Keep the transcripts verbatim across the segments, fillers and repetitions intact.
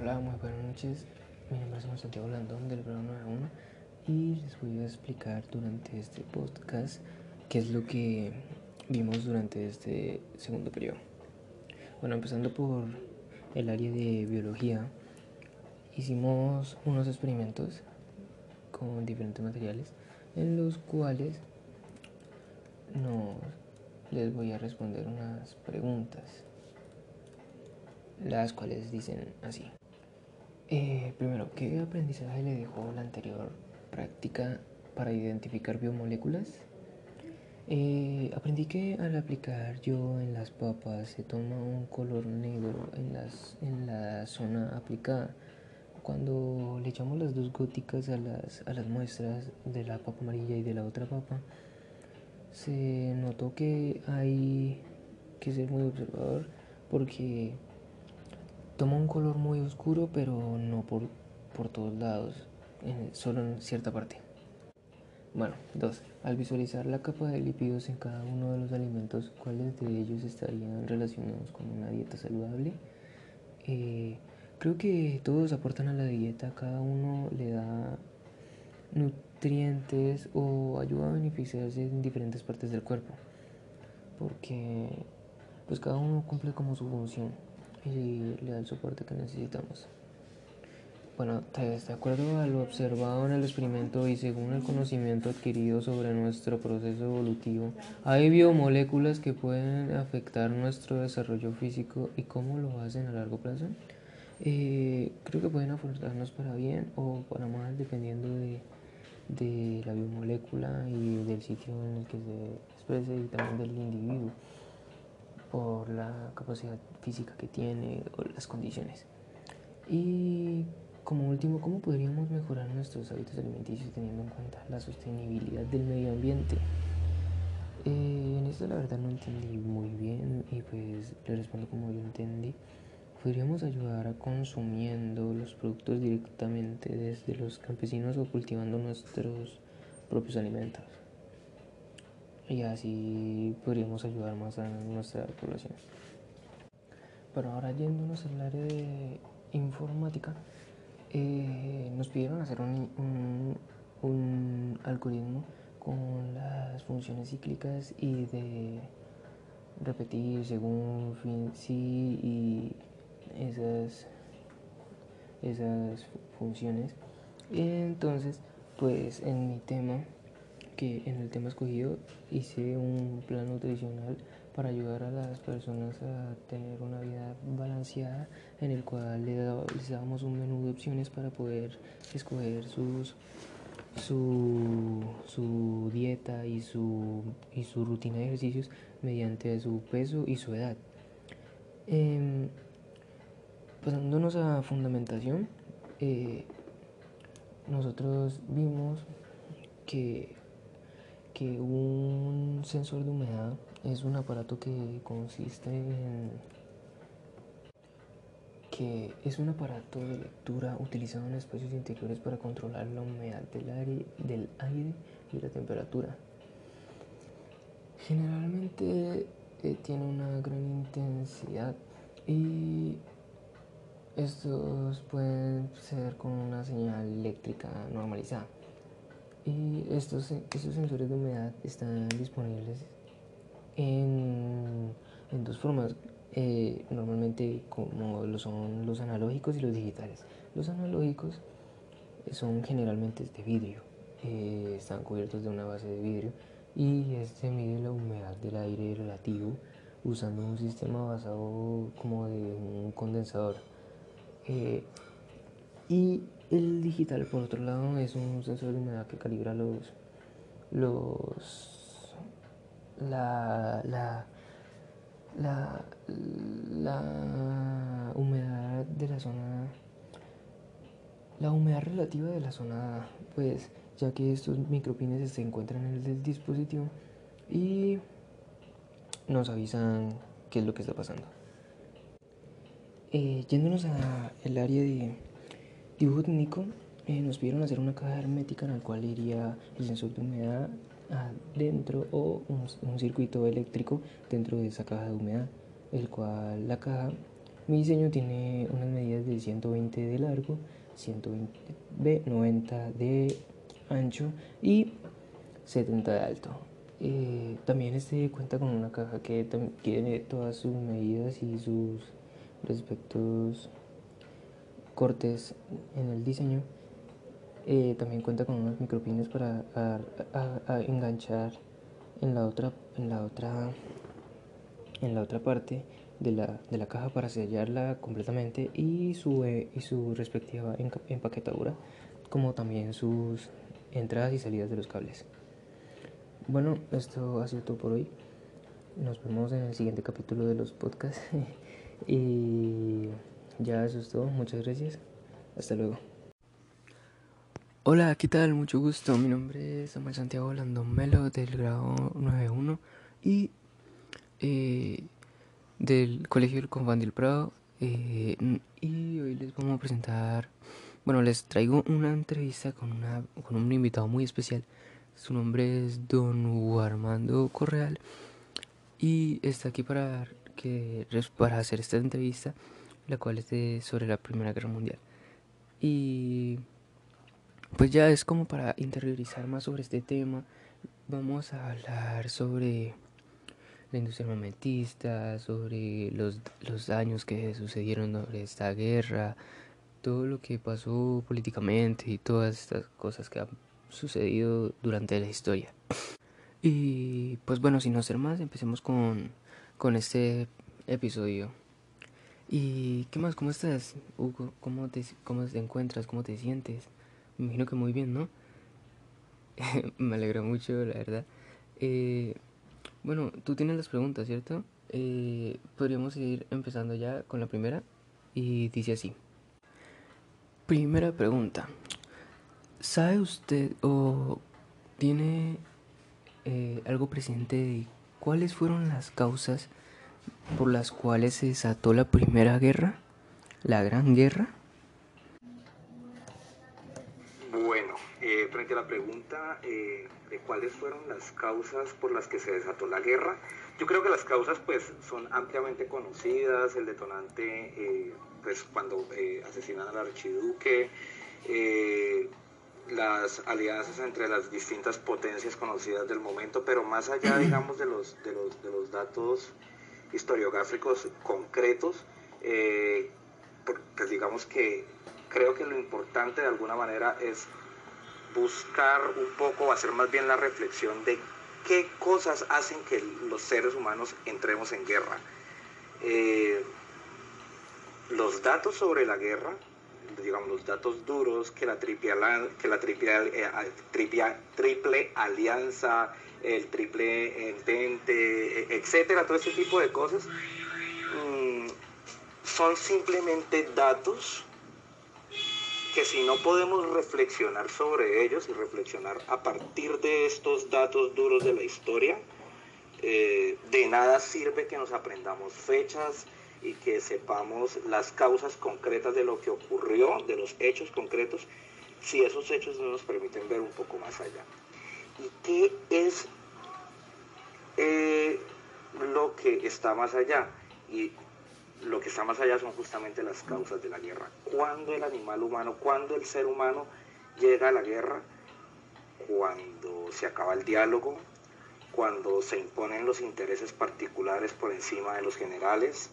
Hola, muy buenas noches. Mi nombre es Samuel Santiago Landón del grado nueve uno y les voy a explicar durante este podcast qué es lo que vimos durante este segundo periodo. Bueno, empezando por el área de biología, hicimos unos experimentos con diferentes materiales en los cuales no les voy a responder unas preguntas, las cuales dicen así. Eh, primero, ¿qué aprendizaje le dejó la anterior práctica para identificar biomoléculas? Eh, aprendí que al aplicar yo en las papas se toma un color negro en, las, en la zona aplicada. Cuando le echamos las dos góticas a las, a las muestras de la papa amarilla y de la otra papa, se notó que hay que ser muy observador porque toma un color muy oscuro, pero no por, por todos lados, en, solo en cierta parte. Bueno, dos. Al visualizar la capa de lípidos en cada uno de los alimentos, ¿cuáles de ellos estarían relacionados con una dieta saludable? Eh, creo que todos aportan a la dieta, cada uno le da nutrientes o ayuda a beneficiarse en diferentes partes del cuerpo, porque pues cada uno cumple como su función y le da el soporte que necesitamos. Bueno, de acuerdo a lo observado en el experimento y según el conocimiento adquirido sobre nuestro proceso evolutivo, hay biomoléculas que pueden afectar nuestro desarrollo físico y cómo lo hacen a largo plazo. Eh, creo que pueden afectarnos para bien o para mal dependiendo de, de la biomolécula y del sitio en el que se exprese y también del individuo, por la capacidad física que tiene o las condiciones. Y como último, ¿cómo podríamos mejorar nuestros hábitos alimenticios teniendo en cuenta la sostenibilidad del medio ambiente? Eh, en esto la verdad no entendí muy bien y pues le respondo como yo entendí. Podríamos ayudar a consumiendo los productos directamente desde los campesinos o cultivando nuestros propios alimentos. Y así podríamos ayudar más a nuestra población. Pero ahora yéndonos al área de informática, eh, nos pidieron hacer un, un, un algoritmo con las funciones cíclicas y de repetir según fin sí y esas, esas funciones. Entonces, pues en mi tema... que en el tema escogido hice un plan nutricional para ayudar a las personas a tener una vida balanceada, en el cual les dábamos un menú de opciones para poder escoger sus, su, su dieta y su, y su rutina de ejercicios mediante su peso y su edad. Eh, pasándonos a fundamentación, eh, nosotros vimos que que un sensor de humedad es un aparato que consiste en que es un aparato de lectura utilizado en espacios interiores para controlar la humedad del aire, del aire y la temperatura. Generalmente eh, tiene una gran intensidad y estos pueden ser con una señal eléctrica normalizada. Y estos, estos sensores de humedad están disponibles en, en dos formas, eh, normalmente como lo son los analógicos y los digitales. Los analógicos son generalmente de vidrio, eh, están cubiertos de una base de vidrio y este mide la humedad del aire relativo usando un sistema basado como de un condensador. Eh, y el digital, por otro lado, es un sensor de humedad que calibra los, los, la, la, la, la humedad de la zona, la humedad relativa de la zona, pues, ya que estos micropines se encuentran en el dispositivo y nos avisan qué es lo que está pasando. Eh, yéndonos al área de dibujo técnico, eh, nos pidieron hacer una caja hermética en la cual iría el sensor de humedad adentro o un, un circuito eléctrico dentro de esa caja de humedad, el cual la caja Mi diseño tiene unas medidas de ciento veinte de largo, ciento veinte de noventa de ancho y setenta de alto. Eh, también este cuenta con una caja que tiene todas sus medidas y sus respectivos cortes en el diseño. Eh, también cuenta con unos micropines para a, a, a enganchar en la otra en la otra en la otra parte de la, de la caja para sellarla completamente, y su eh, y su respectiva empaquetadura, como también sus entradas y salidas de los cables. Bueno, esto ha sido todo por hoy. Nos vemos en el siguiente capítulo de los podcasts. Y ya eso es todo. Muchas gracias. Hasta luego. Hola, ¿qué tal? Mucho gusto. Mi nombre es Samuel Santiago Orlando Melo, del grado nueve uno y eh, del Colegio del Confandil de Prado. Eh, y hoy les vamos a presentar, bueno, les traigo una entrevista con, una, con un invitado muy especial. Su nombre es don Hugo Armando Correal y está aquí para, que, para hacer esta entrevista, la cual es de, sobre la Primera Guerra Mundial. Y pues ya es como para interiorizar más sobre este tema. Vamos a hablar sobre la industria armamentista, sobre los, los daños que sucedieron sobre esta guerra, todo lo que pasó políticamente y todas estas cosas que han sucedido durante la historia. Y pues bueno, sin no hacer más, empecemos con, con este episodio. ¿Y qué más? ¿Cómo estás, Hugo? ¿Cómo te, cómo te encuentras? ¿Cómo te sientes? Me imagino que muy bien, ¿no? Me alegro mucho, la verdad. Eh, bueno, tú tienes las preguntas, ¿cierto? Eh, podríamos ir empezando ya con la primera. Y dice así. Primera pregunta. ¿Sabe usted o tiene eh, algo presente de cuáles fueron las causas por las cuales se desató la Primera Guerra, la Gran Guerra? Bueno, eh, frente a la pregunta eh, de cuáles fueron las causas por las que se desató la guerra, yo creo que las causas pues son ampliamente conocidas. El detonante, eh, pues cuando eh, asesinan al archiduque, eh, las alianzas entre las distintas potencias conocidas del momento, pero más allá, digamos, de los, de los, de los datos historiográficos concretos, eh, pues digamos que creo que lo importante de alguna manera es buscar un poco, hacer más bien la reflexión de qué cosas hacen que los seres humanos entremos en guerra. Eh, los datos sobre la guerra, digamos, los datos duros, que la, triple, que la triple, eh, triple, triple alianza, el triple entente, etcétera, todo ese tipo de cosas, mmm, son simplemente datos que si no podemos reflexionar sobre ellos y reflexionar a partir de estos datos duros de la historia, eh, de nada sirve que nos aprendamos fechas y que sepamos las causas concretas de lo que ocurrió, de los hechos concretos, si esos hechos no nos permiten ver un poco más allá. ¿Y qué es eh, lo que está más allá? Y lo que está más allá son justamente las causas de la guerra. ¿Cuándo el animal humano, cuándo el ser humano llega a la guerra? Cuando se acaba el diálogo, cuando se imponen los intereses particulares por encima de los generales,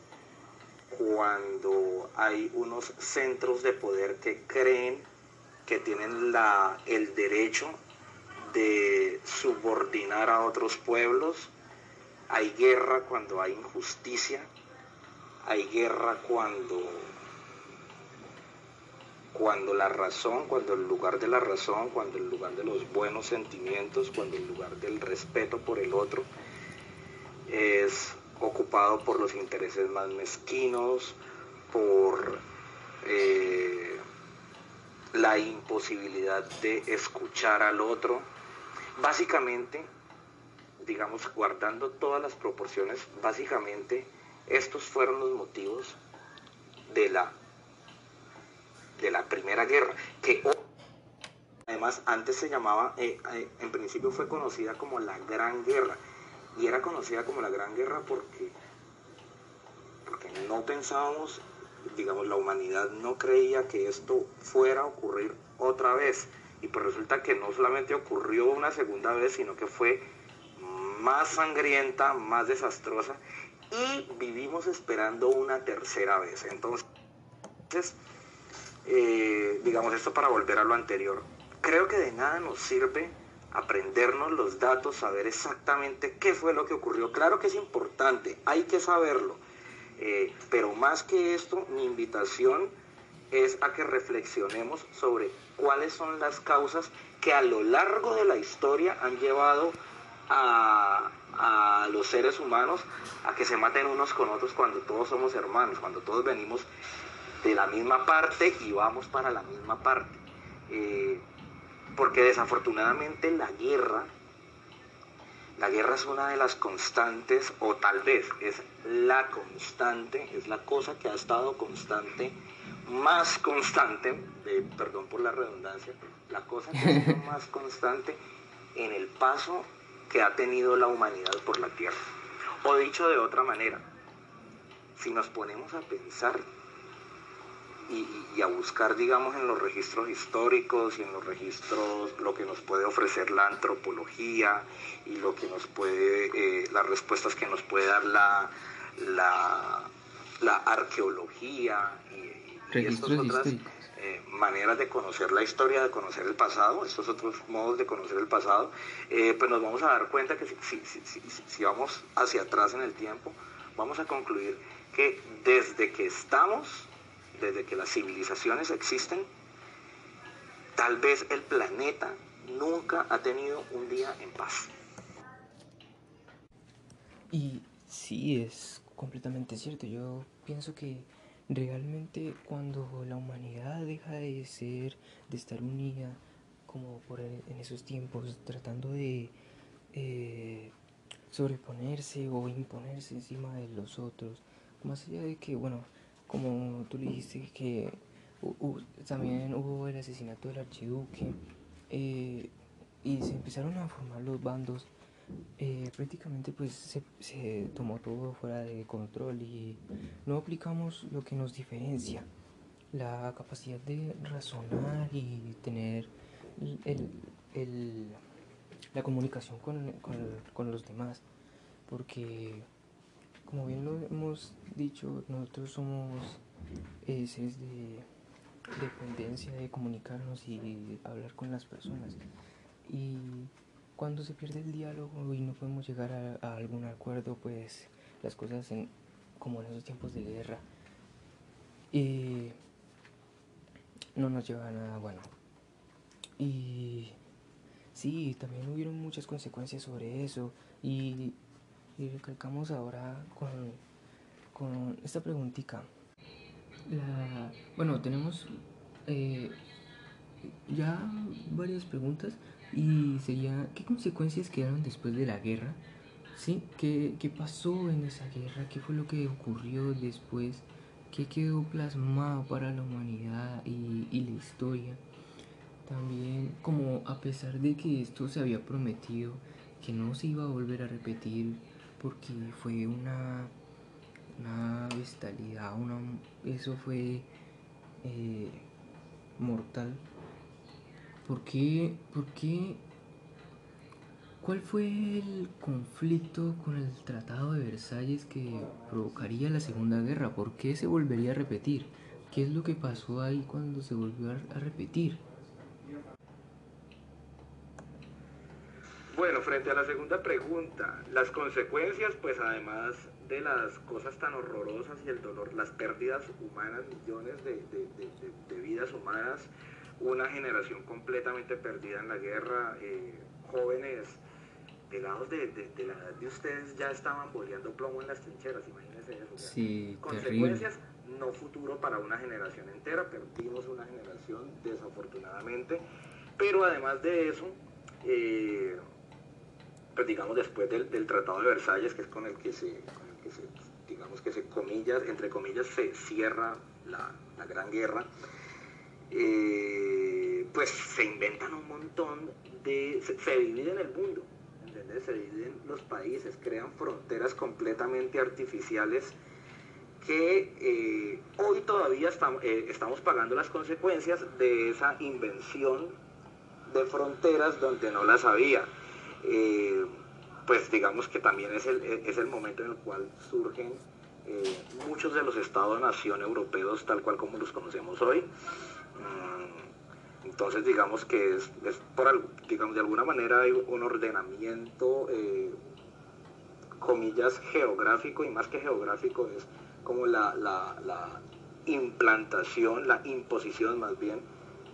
cuando hay unos centros de poder que creen que tienen la, el derecho de subordinar a otros pueblos. Hay guerra cuando hay injusticia, hay guerra cuando, cuando la razón, cuando el lugar de la razón, cuando el lugar de los buenos sentimientos, cuando el lugar del respeto por el otro es ocupado por los intereses más mezquinos, por eh, la imposibilidad de escuchar al otro. Básicamente, digamos, guardando todas las proporciones, básicamente estos fueron los motivos de la, de la Primera Guerra, que además antes se llamaba, eh, eh, en principio fue conocida como la Gran Guerra. Y era conocida como la Gran Guerra porque, porque porque no pensábamos, digamos, la humanidad no creía que esto fuera a ocurrir otra vez. Y pues resulta que no solamente ocurrió una segunda vez, sino que fue más sangrienta, más desastrosa, y vivimos esperando una tercera vez. Entonces, eh, digamos, esto para volver a lo anterior, creo que de nada nos sirve aprendernos los datos, saber exactamente qué fue lo que ocurrió. Claro que es importante, hay que saberlo, eh, pero más que esto, mi invitación es a que reflexionemos sobre cuáles son las causas que a lo largo de la historia han llevado a, a los seres humanos a que se maten unos con otros, cuando todos somos hermanos, cuando todos venimos de la misma parte y vamos para la misma parte. Eh, porque desafortunadamente la guerra, la guerra es una de las constantes, o tal vez es la constante, es la cosa que ha estado constante, más constante, eh, perdón por la redundancia, la cosa que ha sido más constante en el paso que ha tenido la humanidad por la tierra. O dicho de otra manera, si nos ponemos a pensar y, y a buscar, digamos, en los registros históricos y en los registros lo que nos puede ofrecer la antropología y lo que nos puede, eh, las respuestas que nos puede dar la, la, la arqueología y Y estas otras eh, maneras de conocer la historia, de conocer el pasado, estos otros modos de conocer el pasado, eh, pues nos vamos a dar cuenta que si, si, si, si vamos hacia atrás en el tiempo, vamos a concluir que desde que estamos, desde que las civilizaciones existen, tal vez el planeta nunca ha tenido un día en paz. Y sí, es completamente cierto. Yo pienso que realmente cuando la humanidad deja de ser, de estar unida, como por en esos tiempos, tratando de eh, sobreponerse o imponerse encima de los otros, más allá de que, bueno, como tú le dijiste que uh, uh, también hubo el asesinato del archiduque, eh, y se empezaron a formar los bandos, Eh, prácticamente pues se, se tomó todo fuera de control y no aplicamos lo que nos diferencia, la capacidad de razonar y tener el, el, el, la comunicación con, con, con los demás, porque como bien lo hemos dicho, nosotros somos eh, seres de dependencia de comunicarnos y hablar con las personas, y cuando se pierde el diálogo y no podemos llegar a, a algún acuerdo, pues las cosas en, como en esos tiempos de guerra eh, no nos lleva a nada bueno. Y sí, también hubieron muchas consecuencias sobre eso, y, y recalcamos ahora con, con esta preguntita. La, bueno, tenemos eh, ya varias preguntas. Y sería, ¿qué consecuencias quedaron después de la guerra? ¿Sí? ¿Qué, qué pasó en esa guerra? ¿Qué fue lo que ocurrió después? ¿Qué quedó plasmado para la humanidad y, y la historia? También, como a pesar de que esto se había prometido, que no se iba a volver a repetir, porque fue una, una bestialidad, una, eso fue eh, mortal. ¿Por qué? ¿Por qué? ¿Cuál fue el conflicto con el Tratado de Versalles que provocaría la Segunda Guerra? ¿Por qué se volvería a repetir? ¿Qué es lo que pasó ahí cuando se volvió a repetir? Bueno, frente a la segunda pregunta, las consecuencias, pues además de las cosas tan horrorosas y el dolor, las pérdidas humanas, millones de, de, de, de, de vidas humanas, una generación completamente perdida en la guerra, eh, jóvenes pelados de, de, de la edad de ustedes ya estaban boleando plomo en las trincheras, imagínense eso. Sí, consecuencias, terrible. No futuro para una generación entera, perdimos una generación desafortunadamente, pero además de eso, eh, pues digamos después del, del Tratado de Versalles, que es con el que se, con el que se digamos que se comillas, entre comillas, se cierra la, la Gran Guerra, Eh, pues se inventan un montón de... Se, se dividen el mundo, ¿entendés? Se dividen los países, crean fronteras completamente artificiales que eh, hoy todavía estamos, eh, estamos pagando las consecuencias de esa invención de fronteras donde no las había. Eh, pues digamos que también es el, es el momento en el cual surgen eh, muchos de los estados-nación europeos tal cual como los conocemos hoy. Entonces digamos que es, es por, digamos, de alguna manera hay un ordenamiento eh, comillas geográfico, y más que geográfico es como la, la, la implantación, la imposición más bien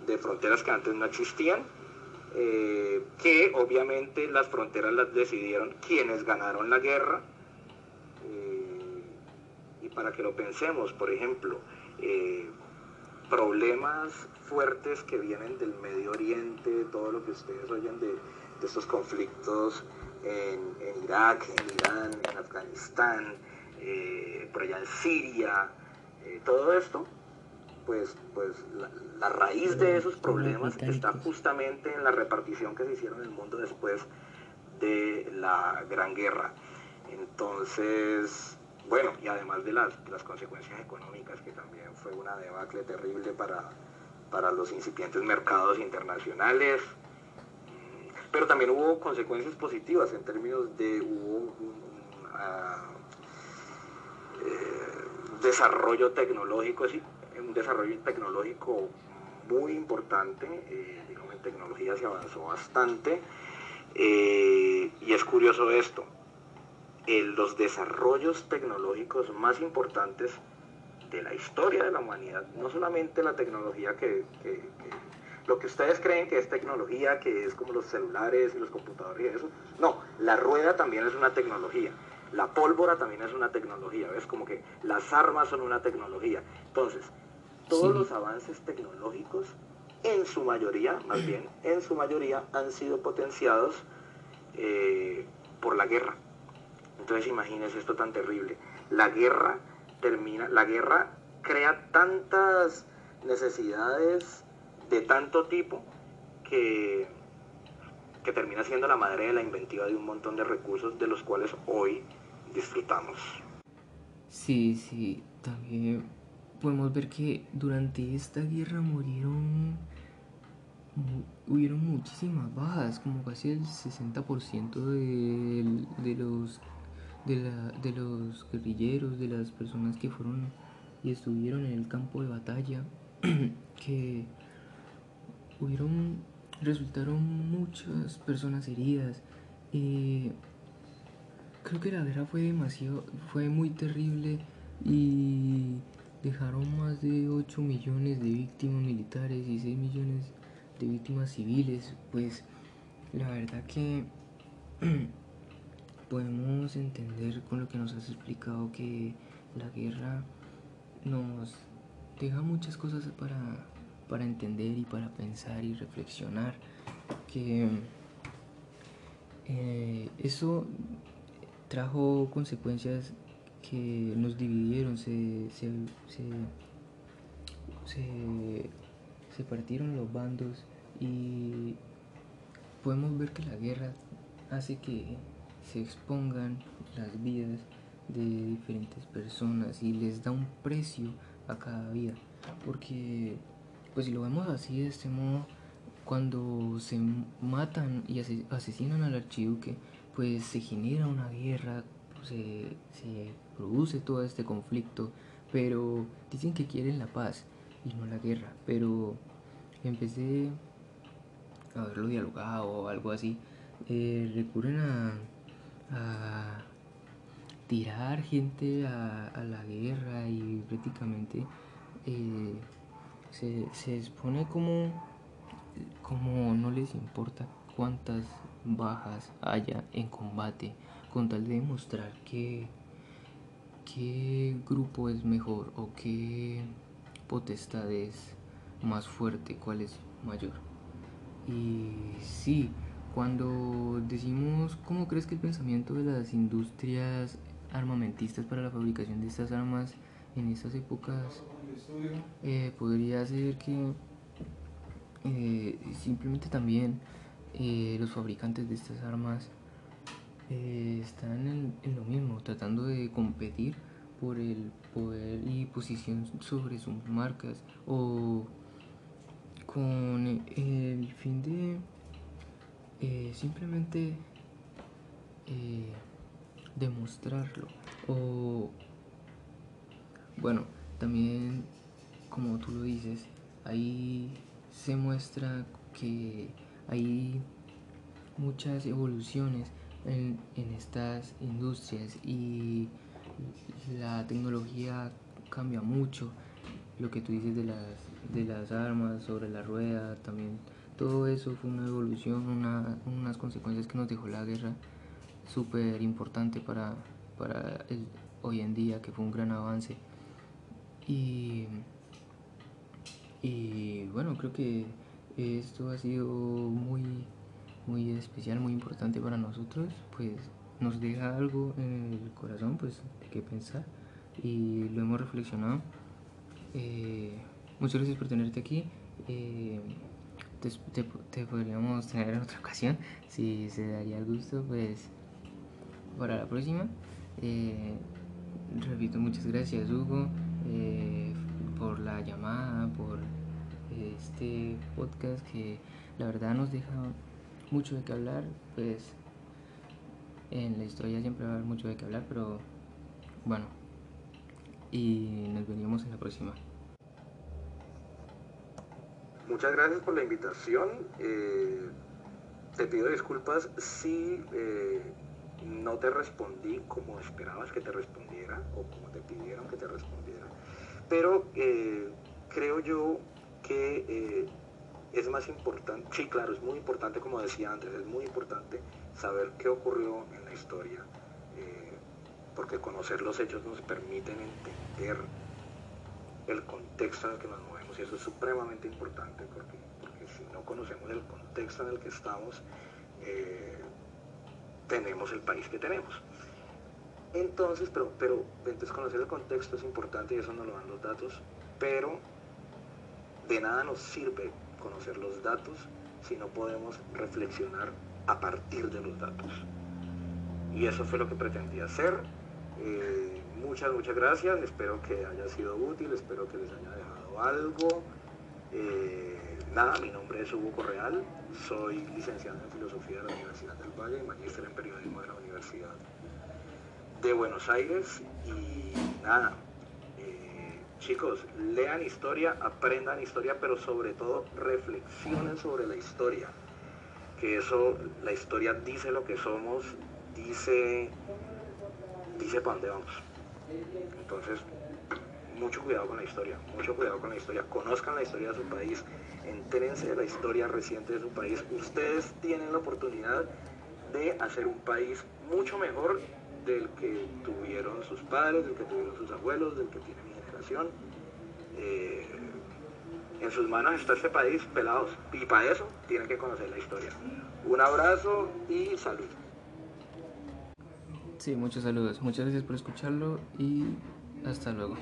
de fronteras que antes no existían. Eh, que obviamente las fronteras las decidieron quienes ganaron la guerra, eh, y para que lo pensemos, por ejemplo, eh, problemas fuertes que vienen del Medio Oriente, todo lo que ustedes oyen de, de estos conflictos en, en Irak, en Irán, en Afganistán, eh, por allá en Siria, eh, todo esto. Pues, pues la, la raíz de esos problemas está justamente en la repartición que se hicieron en el mundo después de la Gran Guerra. Entonces, bueno, y además de las, las consecuencias económicas, que también fue una debacle terrible para, para los incipientes mercados internacionales, pero también hubo consecuencias positivas en términos de hubo una, eh, desarrollo tecnológico, sí. Un desarrollo tecnológico muy importante, eh, digamos, en tecnología se avanzó bastante, eh, y es curioso esto, eh, los desarrollos tecnológicos más importantes de la historia de la humanidad, no solamente la tecnología que, que, que lo que ustedes creen que es tecnología, que es como los celulares y los computadores y eso, no, la rueda también es una tecnología. La pólvora también es una tecnología, ¿ves? Como que las armas son una tecnología. Entonces, todos sí. los avances tecnológicos, en su mayoría, más bien, en su mayoría, han sido potenciados eh, por la guerra. Entonces, imagínense esto tan terrible. La guerra termina, la guerra crea tantas necesidades de tanto tipo que, que termina siendo la madre de la inventiva de un montón de recursos de los cuales hoy disfrutamos. Sí, sí, también podemos ver que durante esta guerra murieron, hubieron muchísimas bajas, como casi el sesenta por ciento de, de, los, de, la, de los guerrilleros, de las personas que fueron y estuvieron en el campo de batalla, que hubieron, resultaron muchas personas heridas. Eh, Creo que la guerra fue demasiado, fue muy terrible y dejaron más de ocho millones de víctimas militares y seis millones de víctimas civiles. Pues la verdad que podemos entender con lo que nos has explicado que la guerra nos deja muchas cosas para, para entender y para pensar y reflexionar. Que eh, eso trajo consecuencias que nos dividieron, se, se, se, se, se partieron los bandos, y podemos ver que la guerra hace que se expongan las vidas de diferentes personas y les da un precio a cada vida, porque pues si lo vemos así de este modo, cuando se matan y asesinan al archiduque, pues se genera una guerra, se, se produce todo este conflicto, pero dicen que quieren la paz y no la guerra. Pero empecé a verlo dialogado o algo así, eh, recurren a, a tirar gente a, a la guerra, y prácticamente eh, se, se expone como, como no les importa cuántas bajas haya en combate, con tal de demostrar que qué grupo es mejor o qué potestad es más fuerte, cuál es mayor. Y sí, cuando decimos cómo crees que el pensamiento de las industrias armamentistas para la fabricación de estas armas en estas épocas, eh, podría ser que eh, simplemente también Eh, los fabricantes de estas armas eh, están en, en lo mismo, tratando de competir por el poder y posición sobre sus marcas, o con el fin de eh, simplemente eh, demostrarlo. O bueno, también, como tú lo dices, ahí se muestra que hay muchas evoluciones en, en estas industrias y la tecnología cambia mucho. Lo que tú dices de las, de las armas sobre la rueda, también todo eso fue una evolución, una, unas consecuencias que nos dejó la guerra, súper importante para, para el, hoy en día, que fue un gran avance. Y, y bueno, creo que esto ha sido muy, muy especial, muy importante para nosotros, pues nos deja algo en el corazón, pues de qué pensar, y lo hemos reflexionado. Eh, muchas gracias por tenerte aquí. Eh, te, te, te podríamos traer en otra ocasión, si se daría el gusto, pues para la próxima. Eh, repito, muchas gracias, Hugo, eh, por la llamada, por este podcast que la verdad nos deja mucho de qué hablar. Pues en la historia siempre va a haber mucho de qué hablar, pero bueno, y nos veríamos en la próxima. Muchas gracias por la invitación. Eh, te pido disculpas si eh, no te respondí como esperabas que te respondiera o como te pidieron que te respondiera, pero eh, creo yo que eh, es más importante, sí, claro, es muy importante, como decía antes, es muy importante saber qué ocurrió en la historia, eh, porque conocer los hechos nos permiten entender el contexto en el que nos movemos, y eso es supremamente importante, porque, porque si no conocemos el contexto en el que estamos, eh, tenemos el país que tenemos. Entonces, pero, pero entonces conocer el contexto es importante, y eso nos lo dan los datos, pero de nada nos sirve conocer los datos si no podemos reflexionar a partir de los datos. Y eso fue lo que pretendí hacer. Eh, muchas, muchas gracias. Espero que haya sido útil, espero que les haya dejado algo. Eh, nada, mi nombre es Hugo Correal, soy licenciado en Filosofía de la Universidad del Valle y magíster en Periodismo de la Universidad de Buenos Aires. Y nada, chicos, lean historia, aprendan historia, pero sobre todo reflexionen sobre la historia. Que eso, la historia dice lo que somos, dice, dice para dónde vamos. Entonces, mucho cuidado con la historia, mucho cuidado con la historia. Conozcan la historia de su país, entérense de la historia reciente de su país. Ustedes tienen la oportunidad de hacer un país mucho mejor del que tuvieron sus padres, del que tuvieron sus abuelos, del que tienen. Eh, en sus manos está este país, pelados, y para eso tienen que conocer la historia. Un abrazo y salud. Sí, muchos saludos, muchas gracias por escucharlo y hasta luego.